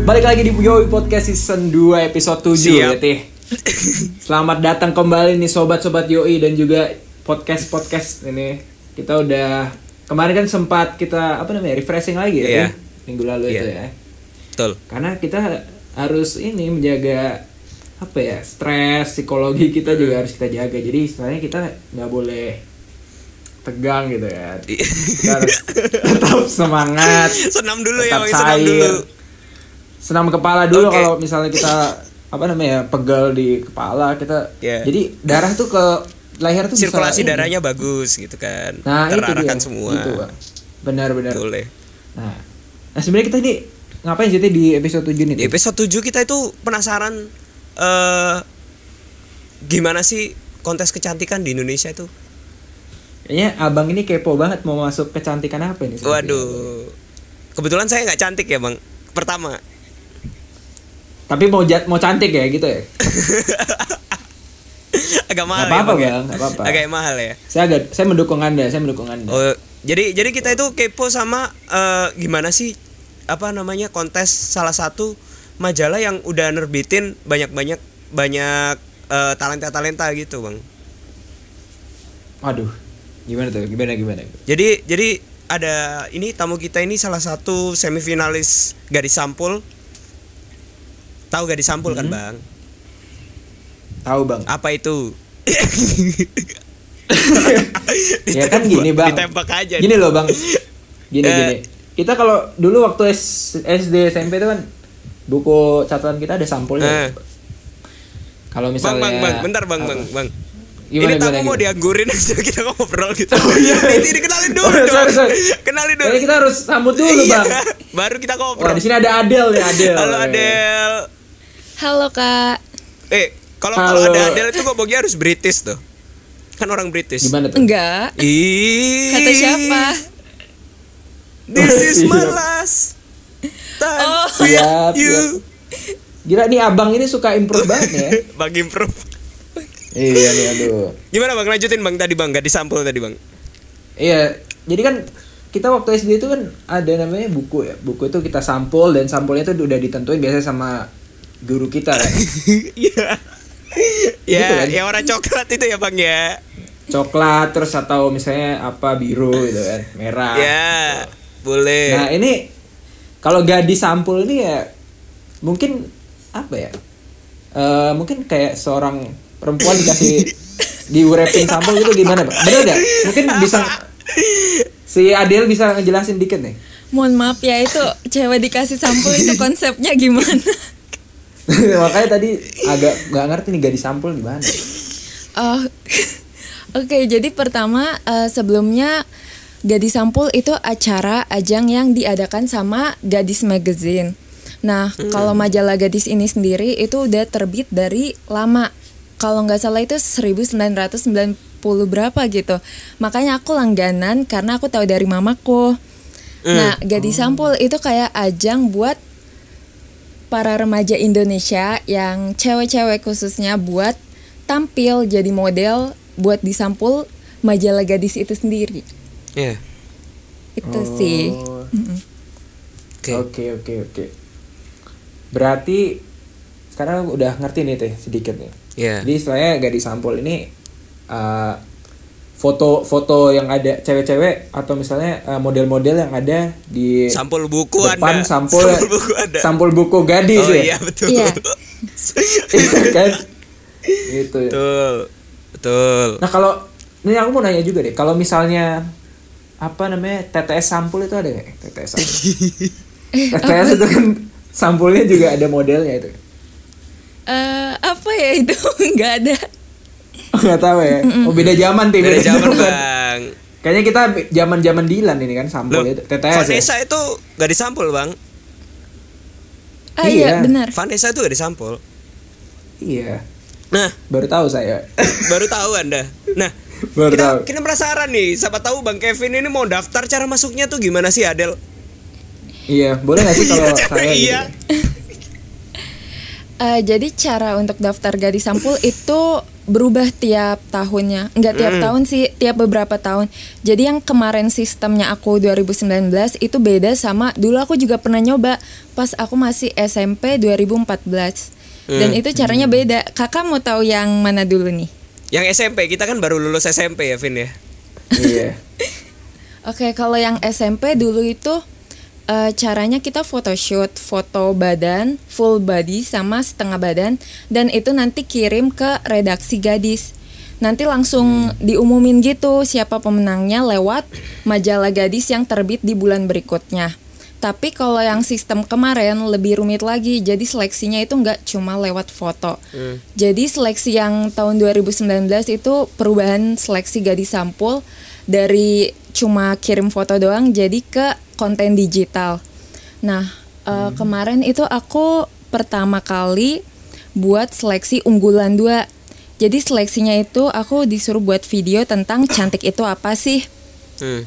Balik lagi di Yoi Podcast Season 2 Episode 7 ya, Tih. Selamat datang kembali nih sobat-sobat Yoi dan juga podcast-podcast ini. Kita udah kemarin kan sempat kita refreshing lagi ya, minggu lalu itu ya. Betul. Karena kita harus ini menjaga stres psikologi kita juga harus kita jaga. Jadi istilahnya kita enggak boleh tegang gitu ya, kita harus tetap semangat, senam dulu ya, senam kepala dulu. Okay. Kalau misalnya kita pegal di kepala kita, jadi darah tuh ke leher tuh sirkulasi darahnya bagus gitu kan, nah, terarahkan semua gitu, benar-benar boleh. Nah sebenarnya kita ini ngapain sih di episode 7 nih? Di episode 7 kita itu penasaran gimana sih kontes kecantikan di Indonesia itu. Kayaknya abang ini kepo banget mau masuk kecantikan apa nih? Waduh, kebetulan saya nggak cantik ya bang, pertama. Tapi mau cantik ya gitu ya? Agak mahal. Nggak apa-apa. Agak mahal ya. Saya mendukung anda, Oh, jadi kita itu kepo sama gimana sih kontes salah satu majalah yang udah nerbitin banyak talenta gitu bang. Waduh. Gimana? Jadi ada ini tamu kita ini salah satu semifinalis Gadis Sampul. Tahu Gadis Sampul kan bang? Tahu bang. Apa itu? Ya kan gini bang. Ditembak aja. Gini loh bang. Gini. Kita kalau dulu waktu SD SMP itu kan buku catatan kita ada sampulnya. Kalau misalnya Bentar bang. Gimana, mau dianggurin kita ngobrol gitu. Nanti dikenalin dulu. Sorry. Kenalin dulu. Jadi kita harus sambut dulu, Bang. Baru kita ngobrol. Di sini ada Adel ya, Halo Adel. Halo Kak. Kalau ada Adel itu ngomongnya harus British tuh. Kan orang British. Gimana tuh? Enggak. Kata siapa? This is my last time with you. Gila nih abang ini suka improve banget ya. Bang improve. Iya nih, aduh. Gimana bang, lanjutin bang tadi bang, Gadis Sampul tadi bang. Iya, jadi kan kita waktu SD itu kan ada namanya buku ya. Buku itu kita sampul dan sampulnya itu udah ditentuin biasanya sama guru kita kan. Iya. Ya warna coklat itu ya bang ya. Coklat terus atau misalnya biru gitu kan, merah. Iya, gitu. Boleh. Nah ini kalau Gadis Sampul ini ya mungkin mungkin kayak seorang perempuan dikasih diurepin sampul gitu gimana Pak? Bener gak? Mungkin bisa si Adel bisa ngejelasin dikit nih. Mohon maaf ya, itu cewek dikasih sampul itu konsepnya gimana? Makanya tadi agak gak ngerti nih Gadis Sampul gimana. Oke, jadi pertama sebelumnya Gadis Sampul itu acara ajang yang diadakan sama Gadis Magazine. Nah, kalau majalah Gadis ini sendiri itu udah terbit dari lama. Kalau nggak salah itu 1990 berapa gitu. Makanya aku langganan karena aku tahu dari mamaku. Nah, Gadis Sampul itu kayak ajang buat para remaja Indonesia yang cewek-cewek khususnya buat tampil jadi model buat disampul majalah Gadis itu sendiri. Iya. Yeah. Itu sih. Oke. Berarti sekarang udah ngerti nih Teh sedikit nih. Yeah. Jadi istilahnya Gadis Sampul ini foto-foto yang ada cewek-cewek atau misalnya model-model yang ada di sampul buku depan anda. Sampul buku gadis ya. Oh iya betul. Yeah. Kan? Gitu. Betul. Nah kalau ini aku mau nanya juga deh, kalau misalnya TTS sampul itu ada nggak? TTS sampul. TTS itu kan sampulnya juga ada modelnya itu. Itu nggak ada. Nggak tahu ya. Oh beda zaman tim. Beda zaman bang. Kayaknya kita zaman Dilan ini kan sampul itu. TTS. Vanessa ya? Itu nggak disampul bang. Ah iya benar. Vanessa itu nggak disampul. Iya. Nah baru tahu saya. Baru tahu anda. Nah baru kita penasaran nih. Siapa tahu bang Kevin ini mau daftar, cara masuknya tuh gimana sih Adel? Iya boleh nggak sih kalau saya? Iya. Gitu? Jadi cara untuk daftar Gadis Sampul itu berubah tiap tahunnya. Enggak tiap tahun sih, tiap beberapa tahun. Jadi yang kemarin sistemnya aku 2019 itu beda sama dulu aku juga pernah nyoba pas aku masih SMP 2014. Dan itu caranya beda. Kakak mau tahu yang mana dulu nih? Yang SMP, kita kan baru lulus SMP ya, Vin ya. Iya. Oke, kalau yang SMP dulu itu caranya kita photoshoot, foto badan, full body sama setengah badan, dan itu nanti kirim ke redaksi Gadis. Nanti langsung diumumin gitu siapa pemenangnya lewat majalah Gadis yang terbit di bulan berikutnya. Tapi kalau yang sistem kemarin lebih rumit lagi, jadi seleksinya itu nggak cuma lewat foto. Jadi seleksi yang tahun 2019 itu perubahan seleksi Gadis Sampul dari cuma kirim foto doang jadi ke konten digital. Nah, kemarin itu aku pertama kali buat seleksi unggulan 2. Jadi seleksinya itu aku disuruh buat video tentang cantik itu apa sih.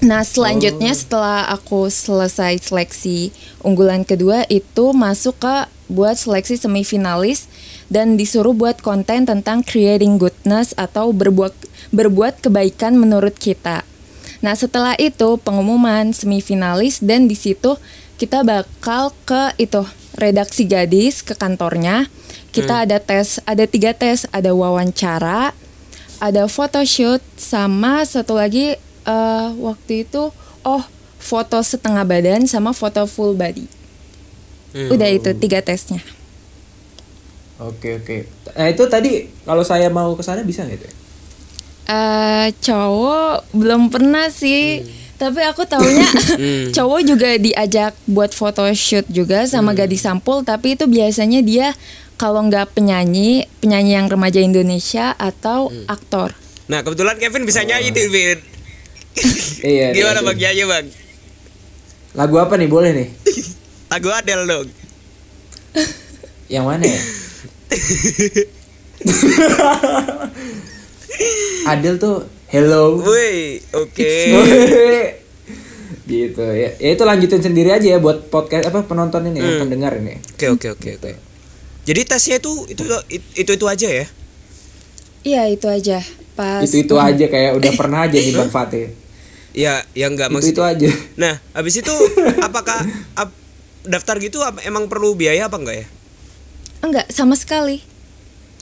Nah, selanjutnya setelah aku selesai seleksi unggulan kedua itu masuk ke buat seleksi semifinalis dan disuruh buat konten tentang creating goodness atau berbuat kebaikan menurut kita. Nah, setelah itu pengumuman semifinalis dan di situ kita bakal ke itu redaksi Gadis, ke kantornya. Kita ada tes, ada 3 tes, ada wawancara, ada photoshoot, sama satu lagi waktu itu foto setengah badan sama foto full body. Udah itu 3 tesnya. Oke. Nah, itu tadi kalau saya mau ke sana bisa nggak itu? Cowok belum pernah sih, tapi aku taunya cowok juga diajak buat photoshoot juga sama Gadis Sampul, tapi itu biasanya dia kalau nggak penyanyi yang remaja Indonesia atau aktor. Nah, kebetulan Kevin bisa nyanyi tuh, Vin. Iya. Gimana bang nyanyi bang? Lagu apa nih, boleh nih? Lagu Adele dong. Yang mana ya? Adil tuh hello. Woi, oke. Gitu ya. Ya itu lanjutin sendiri aja ya buat podcast apa penonton ini, pendengar ini. Oke. Jadi tesnya itu aja ya? Iya, itu aja. Pas itu aja kayak udah pernah aja nih Bang Fatih. Ya, yang enggak maksud itu aja. Nah, habis itu apakah daftar gitu emang perlu biaya apa enggak ya? Enggak, sama sekali.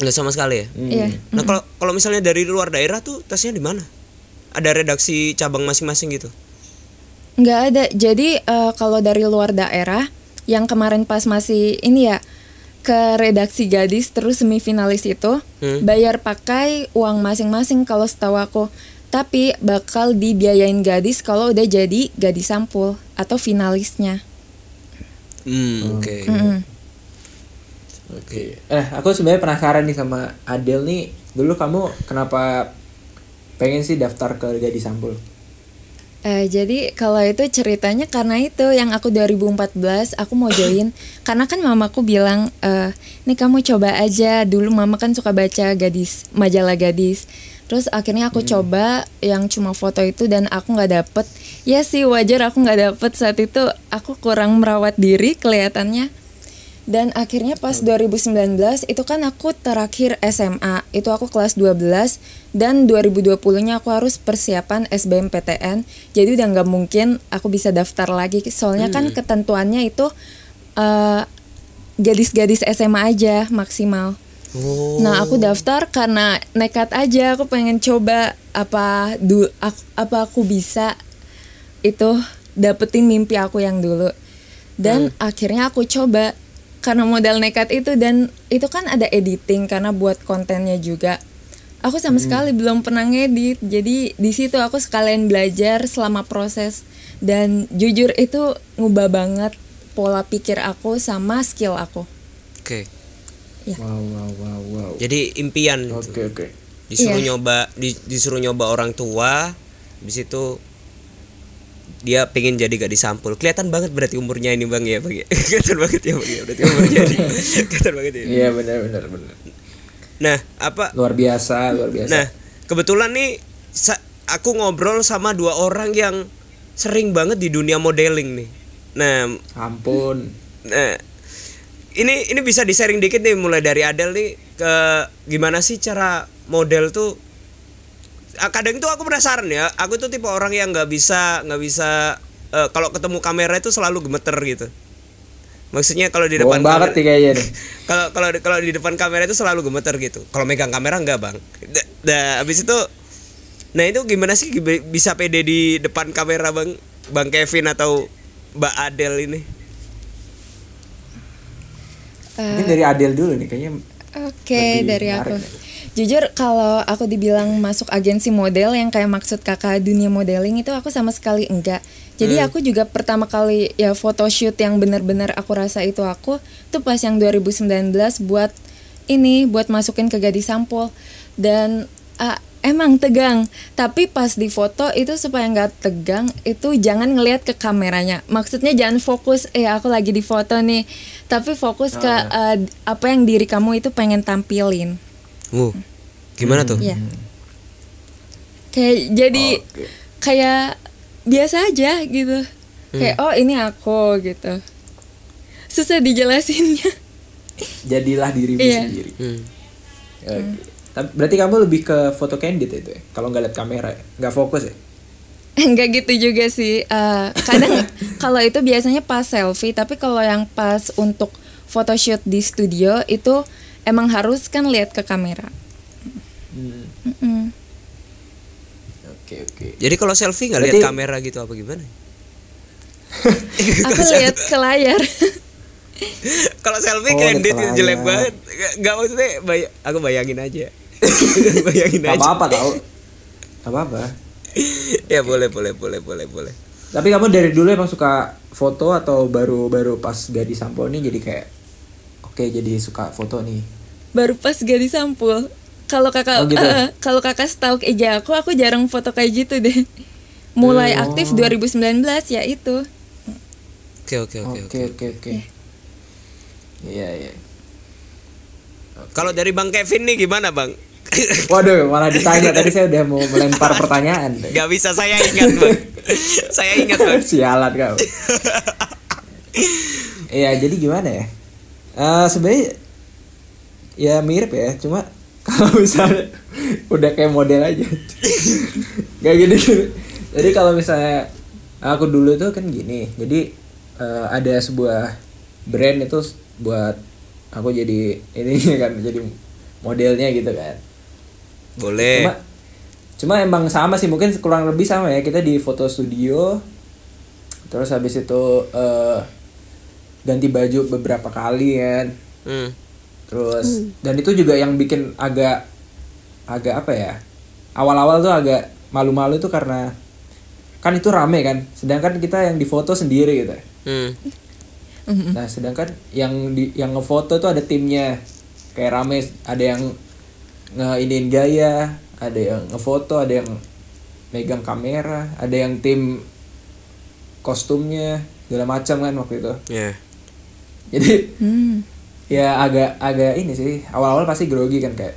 Enggak sama sekali ya. Iya. Nah, kalau misalnya dari luar daerah tuh tesnya di mana? Ada redaksi cabang masing-masing gitu? Enggak ada. Jadi kalau dari luar daerah yang kemarin pas masih ini ya ke redaksi Gadis terus semifinalis itu bayar pakai uang masing-masing kalau setahu aku. Tapi bakal dibiayain Gadis kalau udah jadi Gadis Sampul atau finalisnya. Oke. Oke. Aku sebenarnya penasaran nih sama Adel nih. Dulu kamu kenapa pengen sih daftar ke Gadis Sampul? Jadi kalau itu ceritanya karena itu yang aku 2014 aku mau join karena kan mamaku bilang nih kamu coba aja. Dulu mama kan suka baca Gadis, majalah Gadis. Terus akhirnya aku coba yang cuma foto itu dan aku nggak dapet. Ya sih wajar aku nggak dapet saat itu, aku kurang merawat diri kelihatannya. Dan akhirnya pas 2019 itu kan aku terakhir SMA, itu aku kelas 12 dan 2020-nya aku harus persiapan SBMPTN. Jadi udah nggak mungkin aku bisa daftar lagi. Soalnya kan ketentuannya itu gadis-gadis SMA aja maksimal. Nah, aku daftar karena nekat aja, aku pengen coba apa aku bisa itu dapetin mimpi aku yang dulu. Dan akhirnya aku coba karena modal nekat itu, dan itu kan ada editing karena buat kontennya juga. Aku sama sekali belum pernah ngedit. Jadi di situ aku sekalian belajar selama proses, dan jujur itu ngubah banget pola pikir aku sama skill aku. Oke. Ya. Wow. Jadi impian itu. Oke. Disuruh nyoba, disuruh nyoba orang tua. Habis itu dia pengen jadi Gadis Sampul. Kelihatan banget berarti umurnya ini Bang ya, Bang. Kelihatan banget ya Bang ya, berarti umurnya ini. Kelihatan banget ya. Iya, benar. Nah, apa? Luar biasa. Nah, kebetulan nih aku ngobrol sama 2 orang yang sering banget di dunia modeling nih. Nah, ampun. Nah, ini bisa di-sharing dikit nih mulai dari Adel nih, ke gimana sih cara model tuh kadang tuh aku penasaran ya. Aku tuh tipe orang yang nggak bisa kalau ketemu kamera itu selalu gemeter gitu. Maksudnya kalau di depan kamera, kalau di depan kamera itu selalu gemeter gitu. Kalau megang kamera enggak, Bang. Nah, habis itu nah itu gimana sih bisa pede di depan kamera, Bang Kevin atau Mbak Adel ini? Mungkin dari Adel dulu nih kayaknya. Oke, dari aku. Jujur kalau aku dibilang masuk agensi model yang kayak maksud kakak dunia modeling itu aku sama sekali enggak. Jadi aku juga pertama kali ya photoshoot yang benar-benar aku rasa itu aku tuh pas yang 2019 buat masukin ke Gadis Sampul. Dan emang tegang, tapi pas di foto itu supaya gak tegang itu jangan ngelihat ke kameranya. Maksudnya jangan fokus aku lagi di foto nih, tapi fokus ke apa yang diri kamu itu pengen tampilin. Gimana tuh? Ya. Kayak jadi kayak biasa aja gitu. Kayak ini aku gitu. Susah dijelasinnya. Jadilah dirimu sendiri. Berarti kamu lebih ke foto candid itu ya? Kalau nggak lihat kamera, nggak fokus ya? Enggak gitu juga sih. Kadang kalau itu biasanya pas selfie, tapi kalau yang pas untuk photoshoot di studio itu emang harus kan lihat ke kamera. Oke. Jadi kalau selfie nggak lihat kamera gitu apa gimana? Aku lihat ke layar. Kalau selfie candid jelek banget. Nggak maksudnya aku bayangin aja. Gak apa-apa tau. Gak apa-apa. Ya boleh. Tapi kamu dari dulu emang suka foto atau baru pas Gadis Sampul nih jadi kayak jadi suka foto nih? Baru pas Gadis Sampul. Kalau kakak kalau kakak stalk aja aku jarang foto kayak gitu deh. Mulai aktif 2019 ya itu. Oke. Iya. Kalau dari Bang Kevin nih gimana, Bang? Waduh, malah ditanya. Tadi saya udah mau melempar pertanyaan. Gak bisa saya ingat, Bang. Sialan kau. Iya, jadi gimana ya? Sebenarnya ya mirip ya, cuma kalau misalnya udah kayak model aja nggak gini. Jadi kalau misalnya aku dulu tuh kan gini, jadi ada sebuah brand itu buat aku jadi ini kan, jadi modelnya gitu kan. Boleh, cuma emang sama sih, mungkin kurang lebih sama ya. Kita di foto studio terus habis itu ganti baju beberapa kali kan. Terus dan itu juga yang bikin agak apa ya, awal-awal tuh agak malu-malu tuh karena kan itu rame kan, sedangkan kita yang difoto sendiri gitu. Nah sedangkan yang ngefoto tuh ada timnya, kayak rame, ada yang ngeiniin gaya, ada yang ngefoto, ada yang megang kamera, ada yang tim kostumnya segala macam kan waktu itu. Jadi ya agak ini sih, awal-awal pasti grogi kan kayak.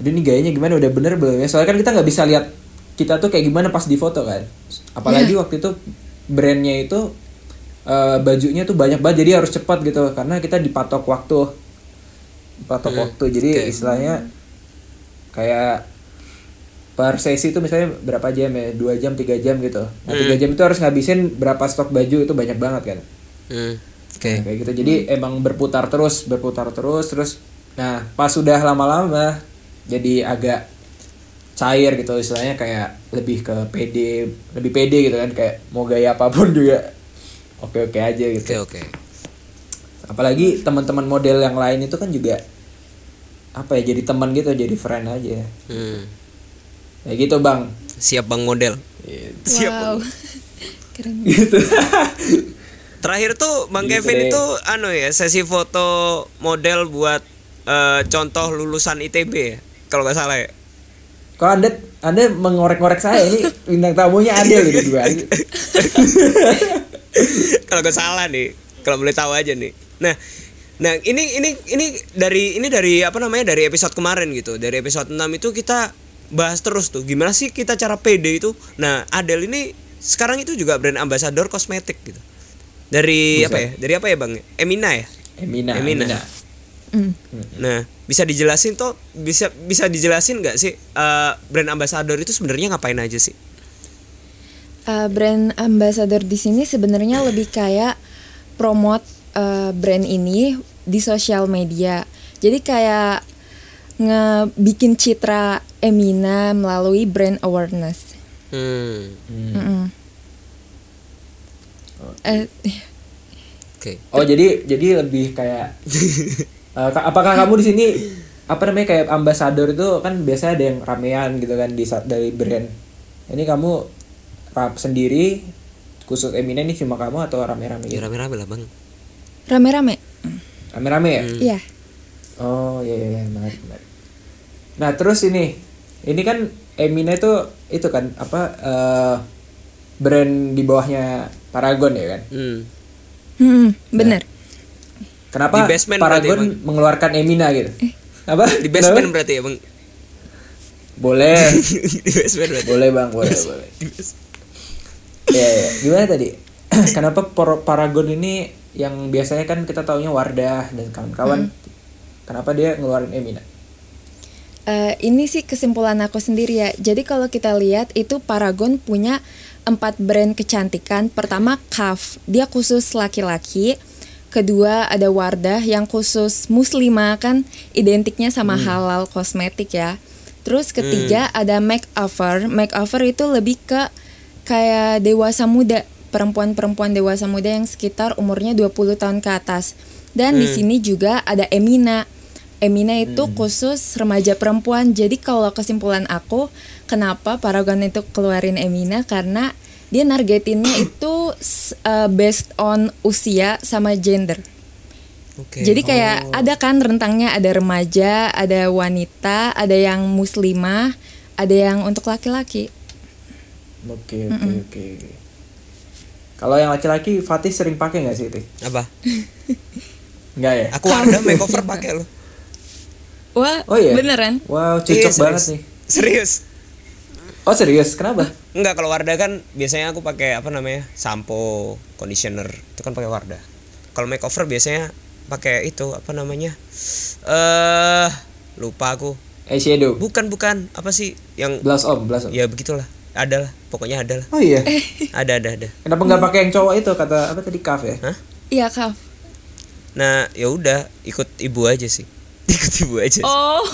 Jadi ini gayanya gimana, udah bener belum ya? Soalnya kan kita nggak bisa lihat kita tuh kayak gimana pas di foto kan. Apalagi waktu itu brandnya itu bajunya tuh banyak banget, jadi harus cepat gitu karena kita dipatok waktu. Jadi istilahnya kayak per sesi itu misalnya berapa jam ya? 2 jam, 3 jam gitu. Nah, 3 jam itu harus ngabisin berapa stok baju, itu banyak banget kan. Nah, kayak gitu. Jadi emang berputar terus. Nah, pas sudah lama-lama jadi agak cair gitu, istilahnya kayak lebih pede gitu kan, kayak mau gaya apapun juga oke aja gitu. Oke. Apalagi teman-teman model yang lain itu kan juga apa ya, jadi teman gitu, jadi friend aja. Kayak gitu, Bang. Siap, Bang model. Gitu. Siap. Wow. Keren gitu. Terakhir tuh Bang Kevin itu sesi foto model buat contoh lulusan ITB ya, kalau nggak salah ya. Kalau anda mengorek-ngorek saya ini bintang tamunya Adel gitu dua. Kalau nggak salah nih, kalau boleh tahu aja nih. Nah ini dari apa namanya, dari episode kemarin gitu, dari episode 6 itu kita bahas terus tuh gimana sih kita cara pede itu. Nah Adel ini sekarang itu juga brand ambassador kosmetik gitu. Dari apa ya? Bang? Emina ya? Emina. Nah, bisa dijelasin tuh, bisa dijelasin nggak sih brand ambassador itu sebenarnya ngapain aja sih? Brand ambassador di sini sebenarnya lebih kayak promote brand ini di sosial media. Jadi kayak ngebikin citra Emina melalui brand awareness. Oke. Oh, jadi lebih kayak apakah kamu di sini apa namanya kayak ambassador itu kan biasanya ada yang ramean gitu kan dari brand. Ini kamu sendiri khusus Emina ini cuma kamu atau rame-rame? Ya rame-rame lah, Bang. Rame-rame. Rame-rame ya? Iya. Oh, iya benar. Nah, terus ini kan Emina itu kan apa brand di bawahnya Paragon ya kan? Benar. Kenapa Paragon mengeluarkan Emina gitu? Apa? Di basement berarti ya, Bang? Boleh. Di basement berarti. Boleh, Bang, boleh. Ya. Gimana tadi? Kenapa Paragon ini yang biasanya kan kita taunya Wardah dan kawan-kawan, kenapa dia ngeluarin Emina? Ini sih kesimpulan aku sendiri ya. Jadi kalau kita lihat itu Paragon punya 4 brand kecantikan. Pertama KAV, dia khusus laki-laki. Kedua ada Wardah yang khusus muslimah, kan identiknya sama halal kosmetik ya. Terus ketiga ada Makeover. Makeover itu lebih ke kayak dewasa muda, perempuan-perempuan dewasa muda yang sekitar umurnya 20 tahun ke atas. Dan di sini juga ada Emina. Emina itu khusus remaja perempuan. Jadi kalau kesimpulan aku, kenapa Paragon itu keluarin Emina karena dia nargetinnya itu based on usia sama gender. Okay. Jadi kayak ada kan rentangnya, ada remaja, ada wanita, ada yang muslimah, ada yang untuk laki-laki. Oke. Kalau yang laki-laki Fatih sering pakai nggak sih, Tih? Apa? Nggak ya? Aku ada makeover pakai loh. Wah, iya? Beneran? Wow, cocok banget nih. Serius? Oh serius, kenapa? Enggak, kalau Wardah kan biasanya aku pakai apa namanya sampo, conditioner itu kan pakai Wardah. Kalau makeover biasanya pakai itu apa namanya? Lupa aku. Eyeshadow. Bukan apa sih yang? Blush on. Ya begitulah, adalah, pokoknya adalah. Oh iya. Ada. Kenapa nggak pakai yang cowok itu kata apa tadi KAV ya? Hah? Iya KAV. Nah ya udah ikut ibu aja. Oh.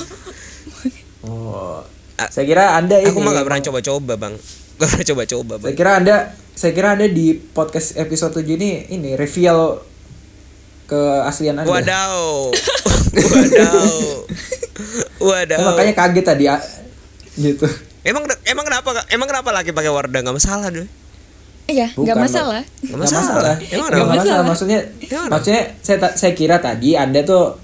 Saya kira Anda ini. Aku mah gak pernah coba-coba, Bang. Saya kira Anda di podcast episode 7 ini reveal keaslian Anda. Wadaw. Makanya kaget tadi gitu. Emang kenapa laki pakai Wardah enggak masalah deh? Iya, enggak masalah. Emang enggak masalah. Maksudnya saya kira tadi Anda tuh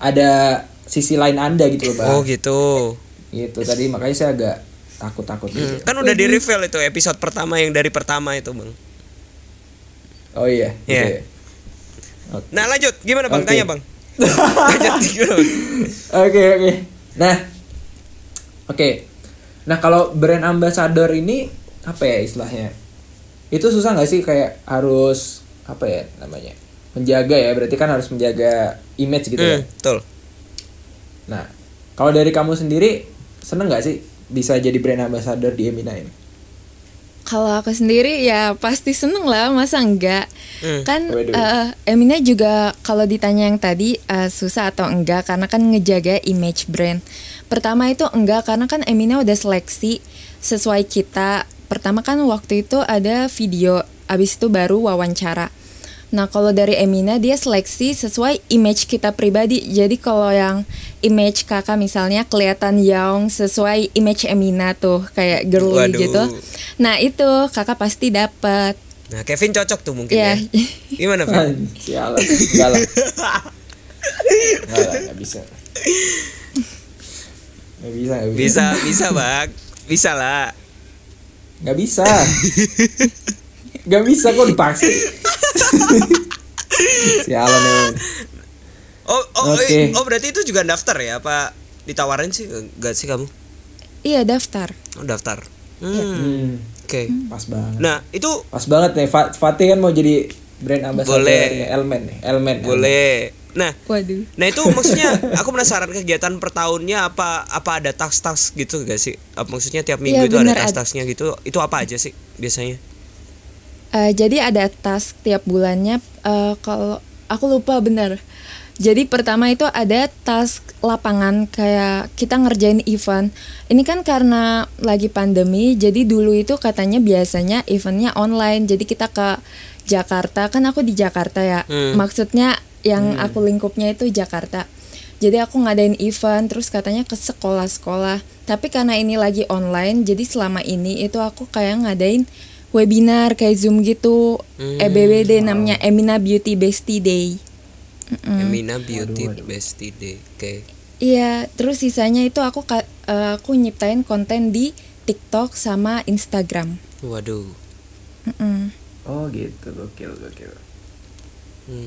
ada sisi lain Anda gitu loh, Bang. Oh, gitu. Gitu tadi makanya saya agak takut gitu. Kan udah di reveal itu episode pertama yang dari pertama itu, Bang. Oh iya, yeah. Gitu ya. Okay. Nah, lanjut. Gimana, Bang? Okay. Tanya, Bang. Oke. Nah. Nah, kalau brand ambassador ini apa ya istilahnya? Itu susah enggak sih kayak harus apa ya namanya? Menjaga ya, berarti kan harus menjaga image gitu ya. Betul. Nah, kalau dari kamu sendiri seneng nggak sih bisa jadi brand ambassador di Emina ini? Kalau aku sendiri ya pasti seneng lah, masa enggak? Kan Emina juga kalau ditanya yang tadi susah atau enggak karena kan ngejaga image brand. Pertama itu enggak karena kan Emina udah seleksi sesuai kita. Pertama kan waktu itu ada video, abis itu baru wawancara. Nah, kalau dari Emina dia seleksi sesuai image kita pribadi. Jadi kalau yang image kakak misalnya kelihatan young sesuai image Emina tuh kayak girly. Waduh. Gitu. Nah, itu kakak pasti dapat. Nah, Kevin cocok tuh mungkin ya. Gimana, Vin? Sialan, Enggak bisa. Bisa, Bang. Gak bisa kok dipaksa. Sialan emang. Oh, berarti itu juga daftar ya? Apa ditawarin sih? Gak sih kamu? Iya, daftar. Oh, daftar. Oke. Pas banget. Nah, itu pas banget nih Fatih kan mau jadi brand ambassador Elmen nih. Boleh. Nah, waduh. Nah itu maksudnya aku penasaran kegiatan per tahunnya apa ada tas-tas gitu gak sih? Maksudnya tiap minggu ya, itu bener, ada tas-tasnya gitu. Itu apa aja sih biasanya? Jadi ada tas tiap bulannya. Kalau aku lupa bener. Jadi pertama itu ada tas lapangan, kayak kita ngerjain event. Ini kan karena lagi pandemi, jadi dulu itu katanya biasanya eventnya online. Jadi kita ke Jakarta, kan aku di Jakarta ya. Maksudnya yang aku lingkupnya itu Jakarta. Jadi aku ngadain event, terus katanya ke sekolah-sekolah. Tapi karena ini lagi online, jadi selama ini itu aku kayak ngadain webinar kayak Zoom gitu. EBBD namanya, Emina Beauty Bestie Day. Emina Beauty Bestie Day, okay. Iya, terus sisanya itu aku nyiptain konten di TikTok sama Instagram. Waduh. Oh gitu, gokil.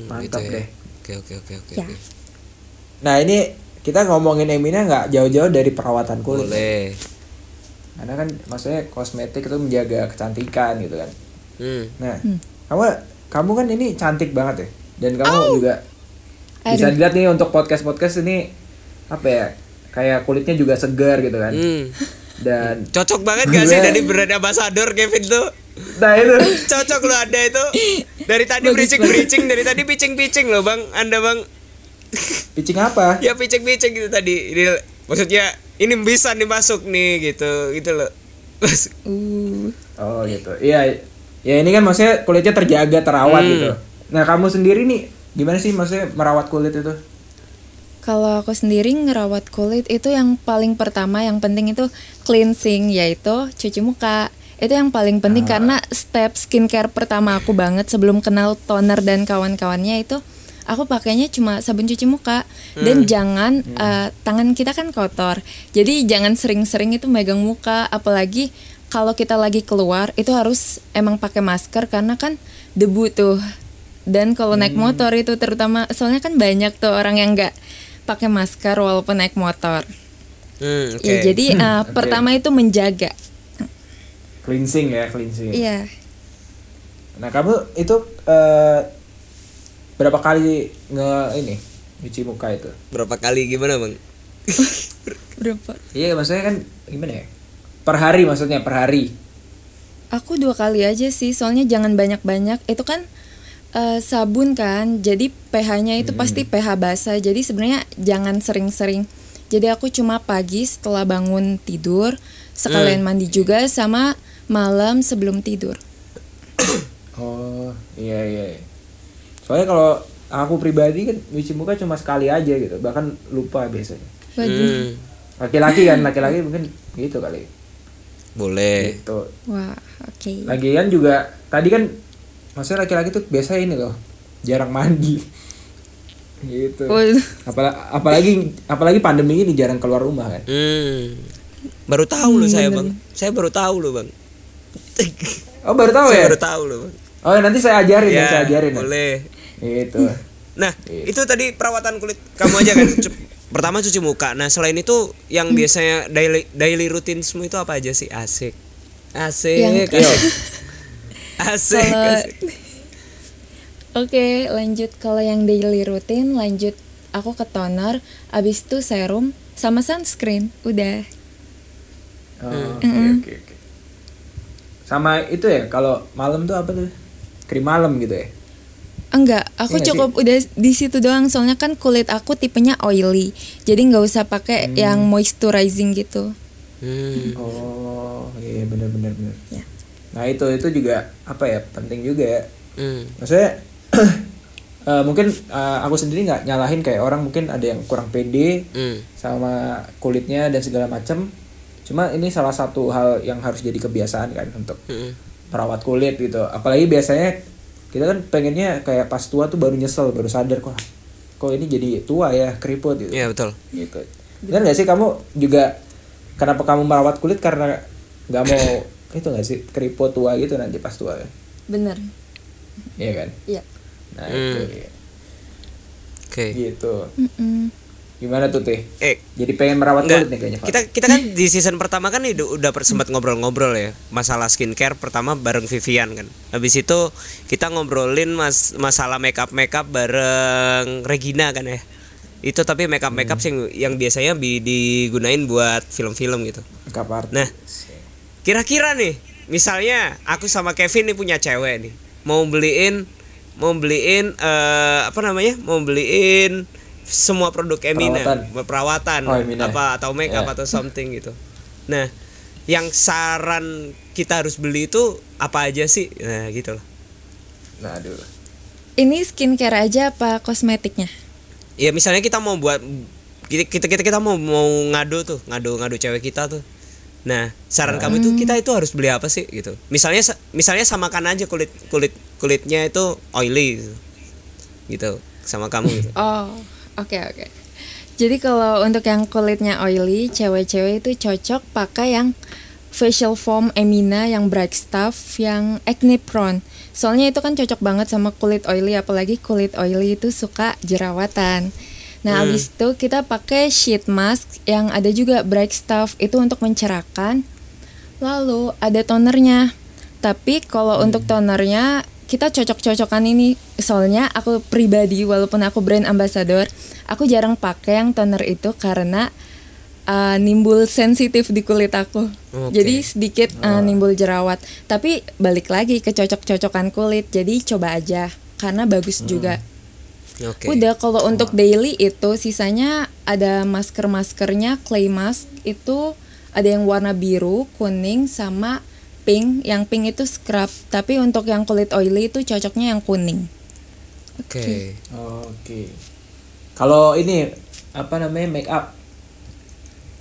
Mantap gitu ya. Deh. Oke. Ya. Nah ini kita ngomongin Emina nggak jauh-jauh dari perawatan kulit. Boleh. Karena kan maksudnya kosmetik itu menjaga kecantikan gitu kan. Nah, kamu kan ini cantik banget ya. Dan kamu juga bisa dilihat nih untuk podcast ini apa ya, kayak kulitnya juga segar gitu kan. Dan cocok banget gak sih dari brand ambassador Kevin tuh? Nah itu cocok lo Anda itu. Dari tadi bericing-bericing, dari tadi picing-picing lo Bang, Anda Bang. Picing apa? Ya picing-picing gitu tadi. Ini, maksudnya ini bisa dimasuk nih gitu lo. Oh gitu. Iya. Ya ini kan maksudnya kulitnya terjaga, terawat gitu. Nah kamu sendiri nih gimana sih maksudnya merawat kulit itu? Kalau aku sendiri ngerawat kulit itu yang paling pertama yang penting itu cleansing, yaitu cuci muka. Itu yang paling penting karena step skincare pertama aku banget sebelum kenal toner dan kawan-kawannya itu aku pakainya cuma sabun cuci muka. Dan jangan tangan kita kan kotor. Jadi jangan sering-sering itu megang muka, apalagi kalau kita lagi keluar itu harus emang pakai masker karena kan debu tuh. Dan kalau naik motor itu terutama, soalnya kan banyak tuh orang yang enggak pakai masker walaupun naik motor. Ya, jadi pertama itu menjaga. Cleansing. Iya. Nah, kamu itu berapa kali nyuci muka itu? Berapa kali gimana, Bang? Berapa? Iya, maksudnya kan gimana ya? Per hari. Aku 2 kali aja sih, soalnya jangan banyak-banyak. Itu kan sabun kan, jadi pH-nya itu pasti pH basa. Jadi sebenarnya jangan sering-sering. Jadi aku cuma pagi setelah bangun tidur, sekalian mandi juga, sama malam sebelum tidur. Oh iya. Soalnya kalau aku pribadi kan cuci muka cuma sekali aja gitu, bahkan lupa biasanya. Laki-laki mungkin gitu kali. Boleh. Gitu. Wah oke. Lagian juga tadi kan maksudnya laki-laki tuh biasa ini loh, jarang mandi gitu. Apalagi pandemi ini jarang keluar rumah kan. Baru tahu loh saya Bang. Oh baru tahu ya? Baru tahu loh Bang. Oh nanti saya ajarin ya. Boleh. Gitu. Nah itu tadi perawatan kulit kamu aja kan. Pertama cuci muka. Nah selain itu yang biasanya daily routine semua itu apa aja sih? Asik. Asik. Oke, lanjut. Kalau yang daily routine, lanjut aku ke toner, abis itu serum sama sunscreen, udah. Oke. Sama itu ya, kalau malam tuh apa tuh? Krim malam gitu ya? Enggak, aku cukup sih. Udah di situ doang, soalnya kan kulit aku tipenya oily, jadi nggak usah pakai yang moisturizing gitu. Oh, iya benar. Ya. Nah itu juga apa ya, penting juga ya. Maksudnya mungkin aku sendiri nggak nyalahin kayak orang mungkin ada yang kurang pede sama kulitnya dan segala macam. Cuma ini salah satu hal yang harus jadi kebiasaan kan untuk merawat kulit gitu. Apalagi biasanya kita kan pengennya kayak pas tua tuh baru nyesel, baru sadar kok ini jadi tua ya, keriput gitu. Iya betul. Gitu. Benar nggak sih kamu juga, kenapa kamu merawat kulit karena nggak mau itu nggak sih keriput tua gitu nanti pas tua kan? Bener. Iya kan? Iya. Nah itu. Oke. Gitu. Gimana tuh Teh? Jadi pengen merawat kulit nih kayaknya Pak. Kita kan di season pertama kan udah sempat ngobrol-ngobrol ya masalah skincare pertama bareng Vivian kan. Habis itu kita ngobrolin masalah makeup bareng Regina kan ya. Itu tapi makeup yang biasanya digunain buat film-film gitu. Makeup artist. Nah, kira-kira nih, misalnya aku sama Kevin nih punya cewek nih, mau beliin semua produk Emina perawatan. Apa atau makeup atau something gitu. Nah, yang saran kita harus beli itu apa aja sih? Nah, gitu loh. Nah, aduh. Ini skincare aja apa kosmetiknya? Ya misalnya kita mau buat kita mau ngadu cewek kita tuh. Nah, saran kamu itu kita itu harus beli apa sih gitu. Misalnya samakan aja kulitnya itu oily gitu sama kamu gitu. Oh. Oke. Jadi kalau untuk yang kulitnya oily, cewek-cewek itu cocok pakai yang facial foam Emina, yang Bright Stuff, yang acne prone. Soalnya itu kan cocok banget sama kulit oily, apalagi kulit oily itu suka jerawatan. Nah, abis itu kita pakai sheet mask yang ada juga Bright Stuff, itu untuk mencerahkan. Lalu ada tonernya. Tapi kalau untuk tonernya kita cocok-cocokan ini, soalnya aku pribadi walaupun aku brand ambassador, aku jarang pakai yang toner itu karena nimbul sensitif di kulit aku. Okay. Jadi sedikit nimbul jerawat. Tapi balik lagi ke cocok-cocokan kulit. Jadi coba aja karena bagus juga. Okay. Udah, kalau untuk daily itu sisanya ada masker-maskernya, clay mask itu ada yang warna biru, kuning sama pink, yang pink itu scrub, tapi untuk yang kulit oily itu cocoknya yang kuning. Oke. Kalau ini makeup?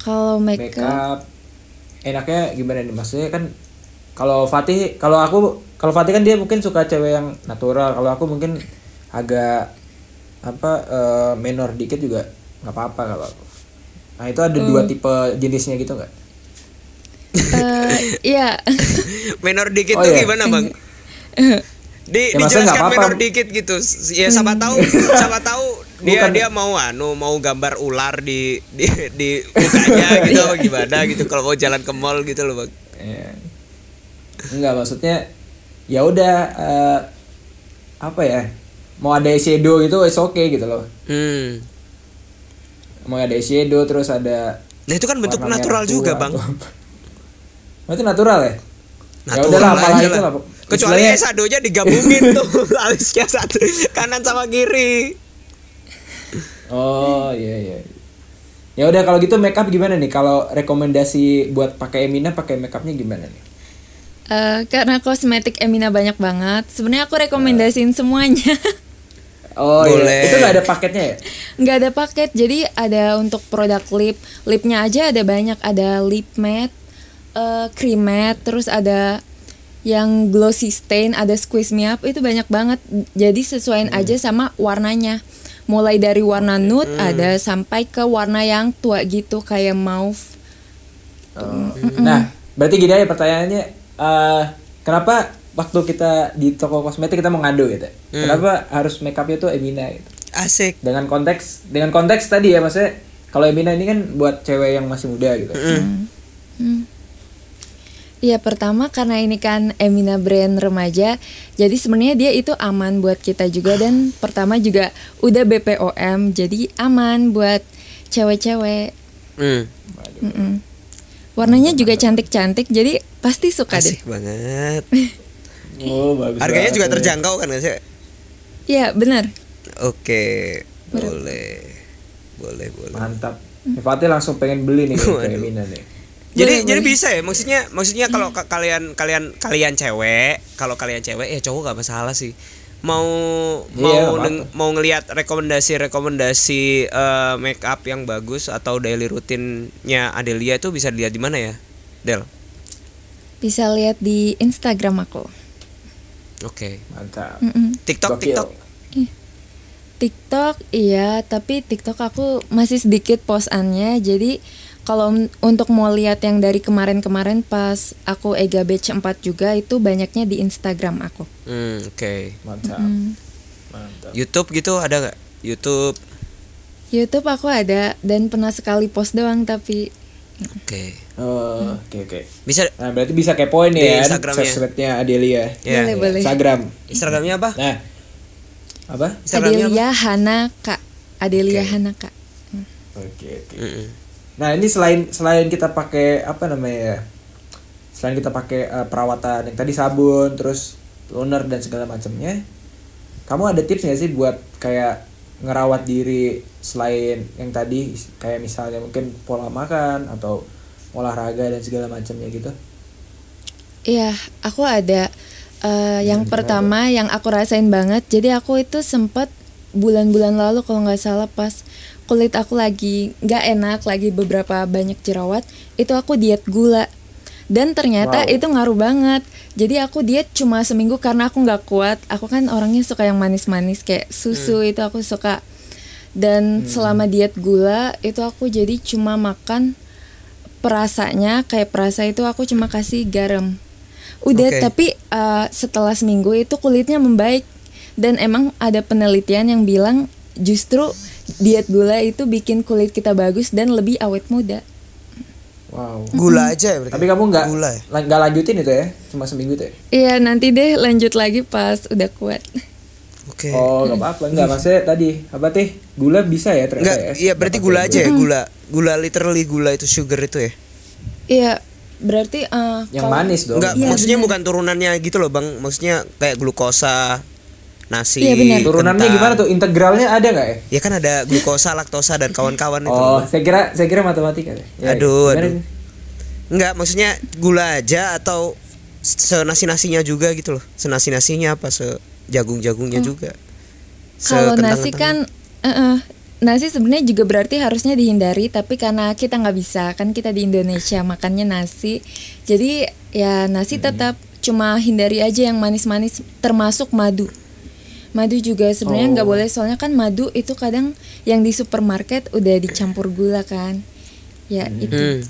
Kalau makeup enaknya gimana nih? Maksudnya kan kalau Fatih kan dia mungkin suka cewek yang natural. Kalau aku mungkin agak menor dikit juga nggak apa-apa kalau aku. Nah, itu ada dua tipe jenisnya gitu nggak? Iya. Menor dikit tuh gimana bang? Dijelaskan menor dikit gitu. Ya siapa tahu dia mau gambar ular di mukanya gitu gimana gitu kalau mau jalan ke mall gitu loh bang. Enggak, maksudnya ya udah mau ada eyeshadow gitu it's okay gitu loh. Mau ada eyeshadow terus ada. Nah itu kan bentuk natural juga bang. Itu natural ya? Ya udah lah, apalah itu lah. Kecuali shadow-nya digabungin tuh alisnya satu kanan sama kiri. Oh iya. Ya udah kalau gitu makeup gimana nih? Kalau rekomendasi buat pakai Emina, pakai makeupnya gimana nih? Karena kosmetik Emina banyak banget, sebenarnya aku rekomendasiin semuanya. Oh boleh. Iya, itu nggak ada paketnya ya? Nggak ada paket, jadi ada untuk produk lipnya aja ada banyak, ada lip matte. Cream matte, terus ada yang glossy stain, ada squeeze me up, itu banyak banget. Jadi sesuaiin aja sama warnanya. Mulai dari warna nude ada sampai ke warna yang tua gitu kayak mauve. Nah, berarti gini aja pertanyaannya, kenapa waktu kita di toko kosmetik kita mengadu gitu? Kenapa harus make up-nya tuh Emina gitu? Asik. Dengan konteks tadi ya, maksudnya kalau Emina ini kan buat cewek yang masih muda gitu. Ya pertama karena ini kan Emina brand remaja, jadi sebenarnya dia itu aman buat kita juga, dan pertama juga udah BPOM jadi aman buat cewek-cewek. Warnanya juga cantik-cantik jadi pasti suka. Asik deh. Asik banget. Oh, bagus. Harganya juga terjangkau kan gak sih? Iya benar. Oke, boleh. Mantap. Fatih langsung pengen beli nih kayak Emina nih. Jadi bisa ya, maksudnya kalau kalian cewek ya cowok nggak masalah sih mau ngelihat rekomendasi make up yang bagus atau daily rutinnya Adelia itu bisa dilihat di mana ya Del? Bisa lihat di Instagram aku. Oke. Mantap. TikTok. TikTok iya, tapi TikTok aku masih sedikit posannya, jadi kalau untuk mau lihat yang dari kemarin-kemarin pas aku Ega Batch 4 juga itu banyaknya di Instagram aku. Oke. Mantap. YouTube gitu ada nggak? YouTube? YouTube aku ada dan pernah sekali post doang tapi. Oke. Bisa. Nah, berarti bisa kepoin ya Instagramnya Adelia. Yeah. Boleh. Instagramnya apa? Nah. Apa? Instagramnya Adelia Hana Kak. Adelia Hana Kak. Oke. Nah, ini selain kita pakai apa namanya ya? Selain kita pakai perawatan yang tadi sabun, terus toner dan segala macamnya. Kamu ada tips enggak sih buat kayak ngerawat diri selain yang tadi kayak misalnya mungkin pola makan atau olahraga dan segala macamnya gitu? Iya, aku ada yang pertama yang aku rasain banget. Jadi aku itu sempat bulan-bulan lalu kalau nggak salah pas kulit aku lagi nggak enak, lagi beberapa banyak jerawat, itu aku diet gula. Dan ternyata itu ngaruh banget. Jadi aku diet cuma seminggu karena aku gak kuat. Aku kan orangnya suka yang manis-manis kayak susu itu aku suka. Dan selama diet gula itu aku jadi cuma makan perasanya. Kayak perasa itu aku cuma kasih garam. Udah tapi setelah seminggu itu kulitnya membaik. Dan emang ada penelitian yang bilang justru diet gula itu bikin kulit kita bagus dan lebih awet muda. Wow. Gula aja ya berarti. Tapi kamu enggak lanjutin itu ya? Cuma seminggu itu ya? Iya, nanti deh lanjut lagi pas udah kuat. Oke. Oh, enggak apa-apa. Enggak maksudnya tadi. Apa teh? Gula bisa ya ternyata ya? Iya, berarti gula aja ya, gula literally gula itu sugar itu ya? Iya, berarti yang manis dong. Enggak, maksudnya bukan turunannya gitu loh, Bang. Maksudnya kayak glukosa, nasi. Iya benar. Turunannya gimana tuh? Integralnya ada enggak ya? Ya kan ada glukosa, laktosa dan kawan-kawan itu. Oh, saya kira matematika deh. Ya, aduh. Enggak, maksudnya gula aja atau senasi-nasinya juga gitu loh. Senasi-nasinya apa sejagung-jagungnya juga. Kalau nasi kan nasi sebenarnya juga berarti harusnya dihindari, tapi karena kita enggak bisa, kan kita di Indonesia makannya nasi. Jadi ya nasi tetap cuma hindari aja yang manis-manis termasuk madu. Madu juga sebenarnya nggak boleh soalnya kan madu itu kadang yang di supermarket udah dicampur gula kan, ya itu.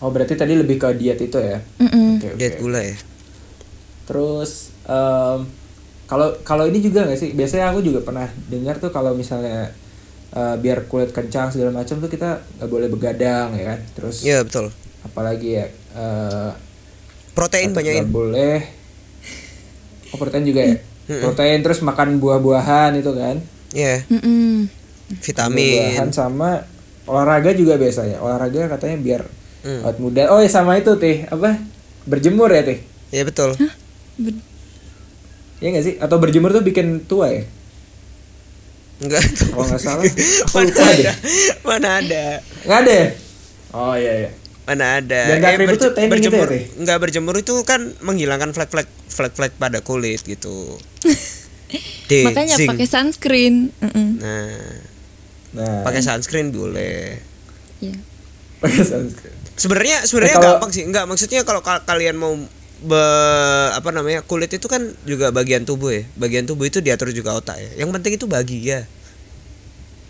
Oh berarti tadi lebih ke diet itu ya? Diet gula ya. Terus kalau ini juga nggak sih? Biasanya aku juga pernah dengar tuh kalau misalnya biar kulit kencang segala macam tuh kita nggak boleh begadang ya kan? Terus? Iya betul. Apalagi ya? Protein banyakin. Nggak boleh. Oh, protein juga ya? Protein terus makan buah-buahan itu kan? Iya. Vitamin. Buah-buahan sama olahraga juga biasanya. Olahraga katanya biar awet muda. Oh, ya sama itu teh. Apa? Berjemur ya teh? Iya betul. Hah? Iya enggak sih? Atau berjemur tuh bikin tua ya? Enggak. Kalau enggak salah. Mana ada? Enggak ada. Oh iya. Mana ada. Berjemur gitu ya, enggak berjemur itu kan menghilangkan flek-flek pada kulit gitu. Makanya pakai sunscreen. Nah. Pakai sunscreen boleh. Iya. Pakai sunscreen. Sebenarnya gampang sih. Enggak, maksudnya kalau kalian mau kulit itu kan juga bagian tubuh ya. Bagian tubuh itu diatur juga otak ya. Yang penting itu bahagia.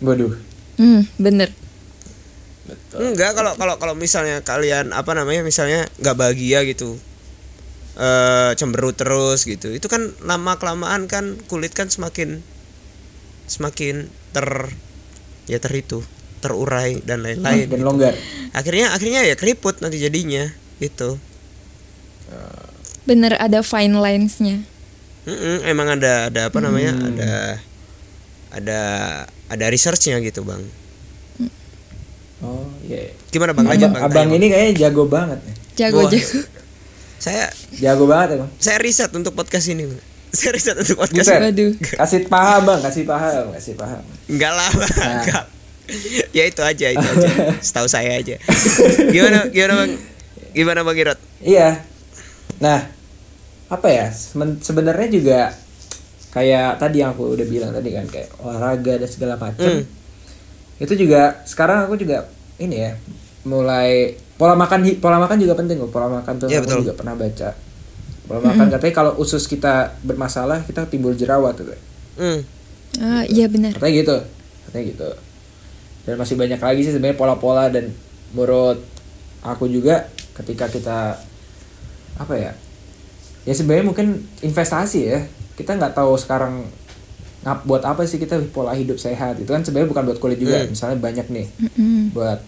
Waduh. Bener. Betul. Enggak kalau misalnya kalian misalnya enggak bahagia gitu. Cemberut terus gitu. Itu kan lama-kelamaan kan kulit kan semakin terurai dan lain-lain. Dan longgar. Akhirnya ya keriput nanti jadinya gitu. Bener ada fine lines-nya. Emang ada ada research-nya gitu, Bang. Oh iya. Gimana Bang? Abang ini kayaknya jago banget ya. Jago. Saya jago banget ya Bang. Saya riset untuk podcast ini. Waduh. Kasih paham. Enggak lah Bang. Nah. Ya itu aja. Setahu saya aja. Gimana Bang? Gimana Bang Irot? Iya. Nah, apa ya? Sebenarnya juga kayak tadi yang aku udah bilang tadi kan kayak olahraga dan segala macam. Itu juga sekarang aku juga ini ya mulai pola makan juga penting loh. Pola makan tuh aku juga pernah baca pola makan katanya kalau usus kita bermasalah kita timbul jerawat gitu. Iya benar katanya gitu dan masih banyak lagi sih sebenarnya pola-pola dan menurut aku juga ketika kita sebenarnya mungkin investasi ya kita nggak tahu sekarang buat apa sih kita pola hidup sehat? Itu kan sebenarnya bukan buat kulit juga. Misalnya banyak nih buat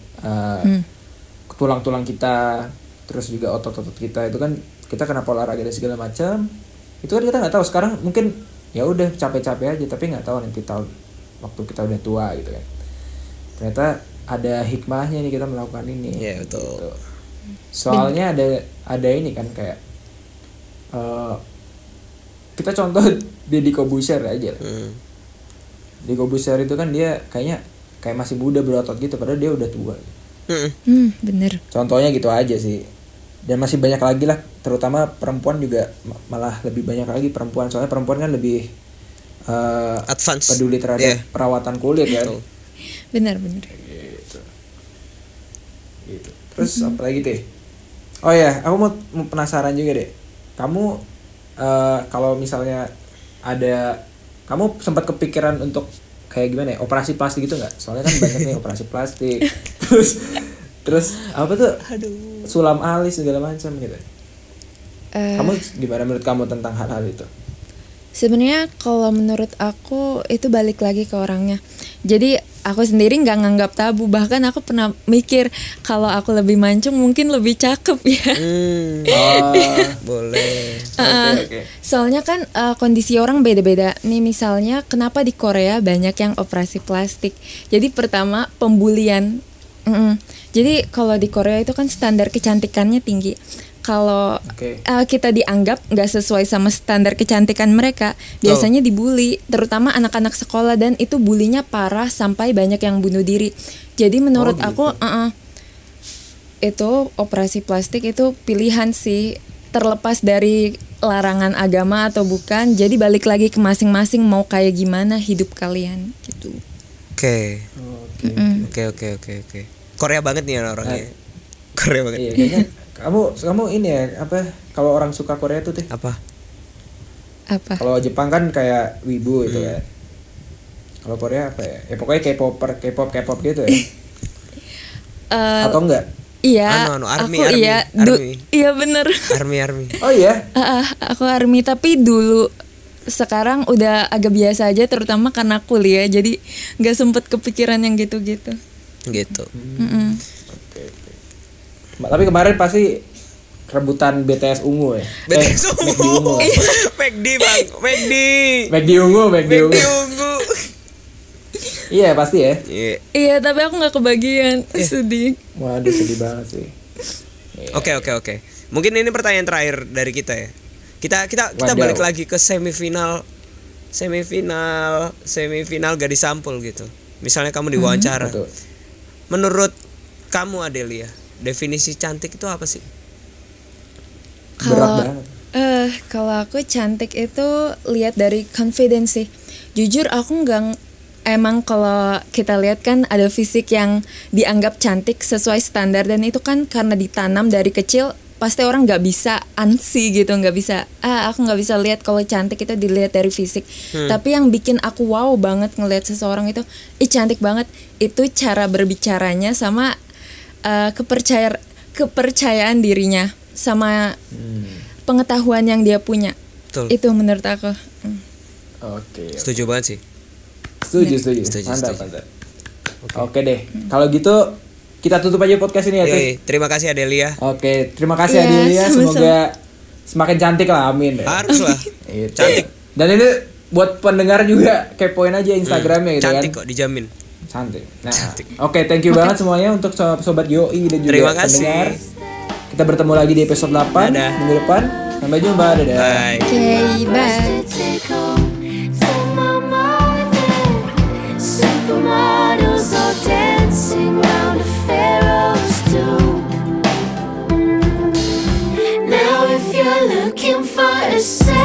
tulang-tulang kita, terus juga otot-otot kita. Itu kan kita kena pola olahraga dan segala macam. Itu kan kita nggak tahu sekarang, mungkin ya udah capek-capek aja, tapi nggak tahu nanti tahun waktu kita udah tua gitu kan. Ternyata ada hikmahnya nih kita melakukan ini. Iya, betul. Gitu. Soalnya ada ini kan kayak kita contoh Deddy Corbuzier aja lah. Deddy Corbuzier itu kan dia kayak masih muda berotot gitu, padahal dia udah tua. Bener. Contohnya gitu aja sih. Dan masih banyak lagi lah, terutama perempuan juga, malah lebih banyak lagi perempuan. Soalnya perempuan kan lebih advance, peduli terhadap perawatan kulit ya. Bener. Gitu. Terus apa lagi deh? Oh ya, aku mau penasaran juga deh. Kamu kalau misalnya ada, kamu sempat kepikiran untuk kayak gimana ya, operasi plastik gitu nggak? Soalnya kan banyak nih operasi plastik, terus apa tuh, sulam alis segala macam gitu. Kamu gimana, menurut kamu tentang hal-hal itu? Sebenarnya kalau menurut aku itu balik lagi ke orangnya. Jadi aku sendiri nggak nganggap tabu, bahkan aku pernah mikir kalau aku lebih mancung mungkin lebih cakep ya. Boleh. Okay. Soalnya kan kondisi orang beda-beda. Nih misalnya kenapa di Korea banyak yang operasi plastik. Jadi pertama pembulian. Jadi kalau di Korea itu kan standar kecantikannya tinggi. Kalau kita dianggap gak sesuai sama standar kecantikan mereka, biasanya dibully, terutama anak-anak sekolah. Dan itu bulinya parah sampai banyak yang bunuh diri. Jadi menurut aku itu operasi plastik itu pilihan sih, terlepas dari larangan agama atau bukan. Jadi balik lagi ke masing-masing mau kayak gimana hidup kalian gitu. Oke. Korea banget nih orangnya. Korea banget. Iya, kayaknya. Kamu ini ya, apa kalau orang suka Korea tuh teh? Apa? Kalau Jepang kan kayak wibu itu ya. Kalau Korea apa ya? Ya pokoknya K-pop gitu ya. Atau enggak? Iya. Army. Iya bener. Army. Oh iya. Aku army, tapi dulu. Sekarang udah agak biasa aja, terutama karena kuliah, jadi nggak sempet kepikiran yang gitu. Okay. Tapi kemarin pasti rebutan BTS ungu ya. BTS ungu. McD ungu. Iya pasti ya. Iya tapi aku nggak kebagian. Sedih. Waduh, sedih banget sih. Oke. Mungkin ini pertanyaan terakhir dari kita ya. Kita balik lagi ke semifinal Gadis Sampul gitu. Misalnya kamu diwawancara. Menurut kamu Adelia, definisi cantik itu apa sih? Kalau aku cantik itu lihat dari confidence sih. Jujur aku emang kalau kita lihat kan ada fisik yang dianggap cantik sesuai standar, dan itu kan karena ditanam dari kecil. Pasti orang nggak bisa ansi gitu, nggak bisa aku nggak bisa lihat kalau cantik itu dilihat dari fisik. Tapi yang bikin aku wow banget ngelihat seseorang itu cantik banget itu cara berbicaranya sama kepercayaan dirinya sama pengetahuan yang dia punya. Betul. Itu menurut aku. Oke. Setuju banget sih. Setuju. Mantap. Oke deh. Kalau gitu kita tutup aja podcast ini ya. Terima kasih Adelia. Oke, terima kasih Adelia. Sama-sama. Semoga semakin cantik lah, amin. Harus lah. Cantik. Dan ini buat pendengar juga, kepoin aja Instagramnya gitu kan. Cantik kok, dijamin. Cantik. Nah, oke, thank you banget semuanya untuk sobat Yoi dan juga pendengar. Kita bertemu lagi di episode 8 minggu depan. Sampai jumpa, dadah. Bye. Bye. Models all dancing round a pharaoh's tomb. Now if you're looking for a